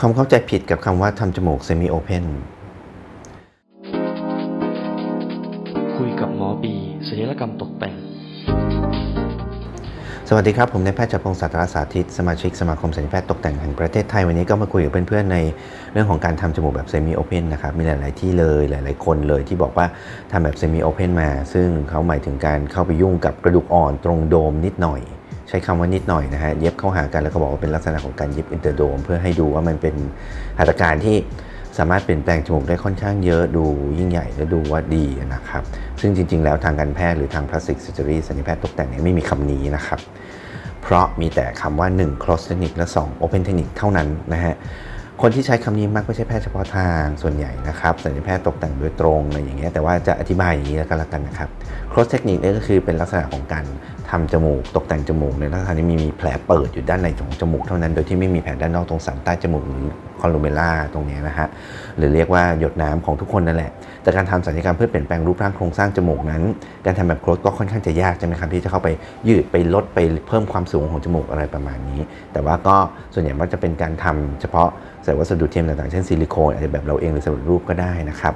ความเข้าใจผิดกับคำว่าทำจมูก Semi Open คุยกับหมอบีศัลยกรรมตกแต่งสวัสดีครับผมนายแพทย์จักรพงศ์ ศาสตราสาธิตสมาชิกสมาคมศัลยแพทย์ตกแต่งแห่งประเทศไทยวันนี้ก็มาคุยกับเพื่อนๆในเรื่องของการทำจมูกแบบ Semi Open นะครับมีหลายๆที่เลยหลายๆคนเลยที่บอกว่าทำแบบ Semi Open มาซึ่งเขาหมายถึงการเข้าไปยุ่งกับกระดูกอ่อนตรงโดมนิดหน่อยใช้คำว่านิดหน่อยนะฮะเย็บเข้าหากันแล้วก็บอกว่าเป็นลักษณะของการเย็บอินเตอร์โดมเพื่อให้ดูว่ามันเป็นหัตถการที่สามารถเปลี่ยนแปลงจมูกได้ค่อนข้างเยอะดูยิ่งใหญ่และดูว่าดีนะครับซึ่งจริงๆแล้วทางการแพทย์หรือทางพลาสติกเซอร์เจอรี่ศัลยแพทย์ตกแต่งเนี่ยไม่มีคำนี้นะครับเพราะมีแต่คำว่า1 close technique และ 2 open technique เท่านั้นนะฮะคนที่ใช้คำนี้มักไม่ใช่แพทย์เฉพาะทางส่วนใหญ่นะครับศัลยแพทย์ตกแต่งโดยตรงอะไรอย่างเงี้ยแต่ว่าจะอธิบายอย่างนี้แล้วกันนะครับ close technique นี่ก็คือเป็นลักษณะของการทำจมูกตกแต่งจมูกในลักษณะที่มีแผลเปิดอยู่ด้านในของจมูกเท่านั้นโดยที่ไม่มีแผลด้านนอกตรงสันใต้จมูกหรือคอลูเมล่าตรงนี้นะฮะหรือเรียกว่าหยดน้ำของทุกคนนั่นแหละแต่การทำศัลยกรรมเพื่อเปลี่ยนแปลงรูปร่างโครงสร้างจมูกนั้นการทำแบบโคลสก็ค่อนข้างจะยากใช่ไหมครับที่จะเข้าไปยืดไปลดไปเพิ่มความสูงของจมูกอะไรประมาณนี้แต่ว่าก็ส่วนใหญ่มันจะเป็นการทำเฉพาะใส่วัสดุเทียมต่างๆเช่นซิลิโคนอาจจะแบบเราเองหรือสำเร็จรูปก็ได้นะครับ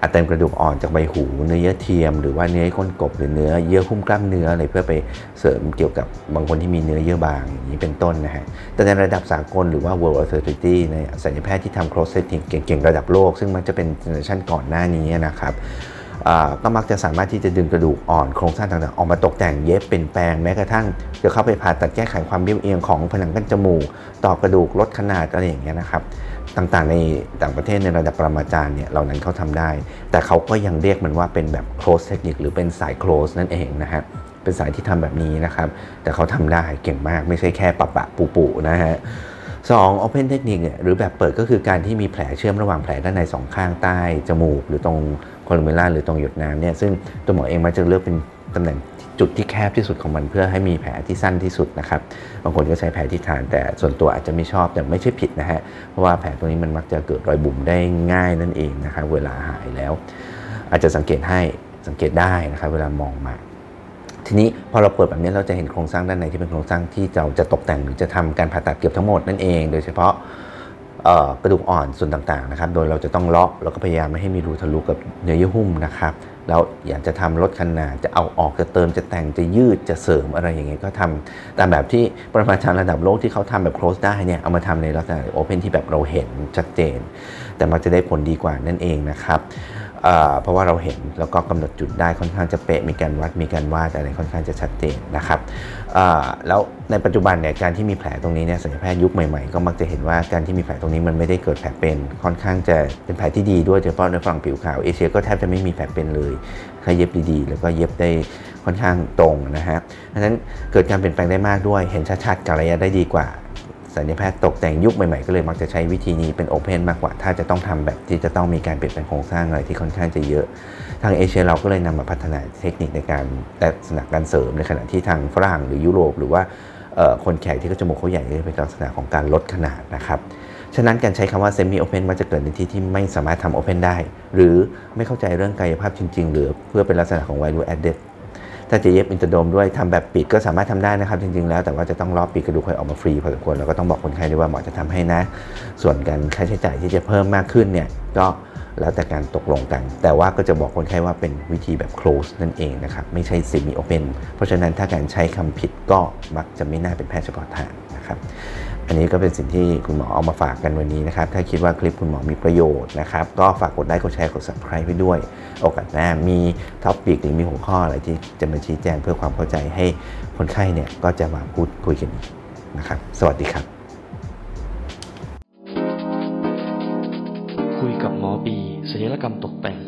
อาจเติมกระดูกอ่อนจากใบหูเนื้อเยื่อเทียมหรือว่าเนื้อก้นกบหรือเนื้อเยื่อหุ้มกล้ามเนื้ออะไรเพื่อไปเสริมเกี่ยวกับบางคนที่มีเนื้อเยื่อบางอย่างนี้เป็นต้นนะฮะแต่ในระดับสากลหรือว่า World Authority ในศัลยแพทย์ที่ทำ Close Technique เก่งๆระดับโลกซึ่งมันจะเป็นเจเนอเรชั่นก่อนหน้านี้นะครับก็มักจะสามารถที่จะดึงกระดูกอ่อนโครงสร้างต่างๆออกมาตกแต่งเย็บเป็นแปลงแม้กระทั่งจะเข้าไปผ่าตัดแก้ไขความเบี้ยวเอียงของผนังกั้นจมูกต่อกระดูกลดขนาดอะไรอย่างเงี้ยนะครับต่างๆในต่างประเทศในระดับปรมาจารย์เนี่ยเหล่านั้นเขาทำได้แต่เขาก็ยังเรียกมันว่าเป็นแบบ close technique หรือเป็นสาย close นั่นเองนะฮะเป็นสายที่ทำแบบนี้นะครับแต่เขาทำได้เก่งมากไม่ใช่แค่ปะปูๆนะฮะ2 Open Technique เนี่ยหรือแบบเปิดก็คือการที่มีแผลเชื่อมระหว่างแผลด้านใน2ข้างใต้จมูกหรือตรงคอลูเมล่าหรือตรงหยดน้ำเนี่ยซึ่งตัวหมอเองมักจะเลือกเป็นตำแหน่งจุดที่แคบที่สุดของมันเพื่อให้มีแผลที่สั้นที่สุดนะครับบางคนก็ใช้แผลที่ฐานแต่ส่วนตัวอาจจะไม่ชอบแต่ไม่ใช่ผิดนะฮะเพราะว่าแผลตรงนี้มันมักจะเกิดรอยบุ๋มได้ง่ายนั่นเองนะครับเวลาหายแล้วอาจจะสังเกตได้นะครับเวลามองมาทีนี้พอเราเปิดแบบนี้เราจะเห็นโครงสร้างด้านในที่เป็นโครงสร้างที่เราจะตกแต่งหรือจะทำการผ่าตัดเกือบทั้งหมดนั่นเองโดยเฉพาะกระดูกอ่อนส่วนต่างๆนะครับโดยเราจะต้องเลาะแล้วก็พยายามไม่ให้มีรูทะลุกับเนื้อเยื่อหุ้มนะครับแล้วอยากจะทำลดขนาดจะเอาออกจะเติมจะแต่งจะยืดจะเสริมอะไรอย่างเงี้ยก็ทำตามแบบที่ปรมาจารย์ระดับโลกที่เขาทำแบบ close ได้เนี่ยเอามาทำในลักษณะ open ที่แบบเราเห็นชัดเจนแต่มักจะได้ผลดีกว่านั่นเองนะครับเพราะว่าเราเห็นแล้วก็กำหนดจุดได้ค่อนข้างจะเป๊ะมีการวัดมีการวาดอะไรค่อนข้างจะชัดเจนนะครับแล้วในปัจจุบันเนี่ยการที่มีแผลตรงนี้เนี่ยศัลยแพทย์ยุคใหม่ๆก็มักจะเห็นว่าการที่มีแผลตรงนี้มันไม่ได้เกิดแผลเป็นค่อนข้างจะเป็นแผลที่ดีด้วยโดยเฉพาะในฝั่งผิวขาวเอเชียก็แทบจะไม่มีแผลเป็นเลยแค่เย็บดีๆแล้วก็เย็บได้ค่อนข้างตรงนะฮะเพราะฉะนั้นเกิดการเปลี่ยนแปลงได้มากด้วยเห็นชัดๆการระยะได้ดีกว่าศัลยแพทย์ตกแต่งยุคใหม่ๆก็เลยมักจะใช้วิธีนี้เป็นโอเพนมากกว่าถ้าจะต้องทำแบบที่จะต้องมีการเปลี่ยนแปลงโครงสร้างอะไรที่ค่อนข้างจะเยอะทางเอเชียเราก็เลยนำมาพัฒนาเทคนิคในการลักษณะการเสริมในขณะที่ทางฝรั่งหรือยุโรปหรือว่าคนแขกที่จมูกเขาใหญ่จะเป็นลักษณะของการลดขนาดนะครับฉะนั้นการใช้คำว่า Semi Open มักจะเกิดในที่ไม่สามารถทำ Open ได้หรือไม่เข้าใจเรื่องกายภาพจริงๆหรือเพื่อเป็นลักษณะของ Value Addedถ้าจะเย็บอินเตอร์โดมด้วยทำแบบปิดก็สามารถทำได้นะครับจริงๆแล้วแต่ว่าจะต้องรอบปิดกระดูกคอยออกมาฟรีพอสมควรแล้วก็ต้องบอกคนไข้ด้วยว่าหมอจะทำให้นะส่วนการค่าใช้จ่ายที่จะเพิ่มมากขึ้นเนี่ยก็แล้วแต่การตกลงกันแต่ว่าก็จะบอกคนไข้ว่าเป็นวิธีแบบ close นั่นเองนะครับไม่ใช่ Semi Open เพราะฉะนั้นถ้าการใช้คำผิดก็มักจะไม่น่าเป็นแพทย์เฉพาะทางนะครับอันนี้ก็เป็นสิ่งที่คุณหมอเอามาฝากกันวันนี้นะครับถ้าคิดว่าคลิปคุณหมอมีประโยชน์นะครับก็ฝากกดไลค์กดแชร์กด subscribe ไปด้วยโอกาสหน้ามีท็อปิกหรือมีหัวข้ออะไรที่จะมาชี้แจงเพื่อความเข้าใจให้คนไข้เนี่ยก็จะมาพูดคุยกันนะครับสวัสดีครับคุยกับหมอบีศัลยกรรมตกแต่ง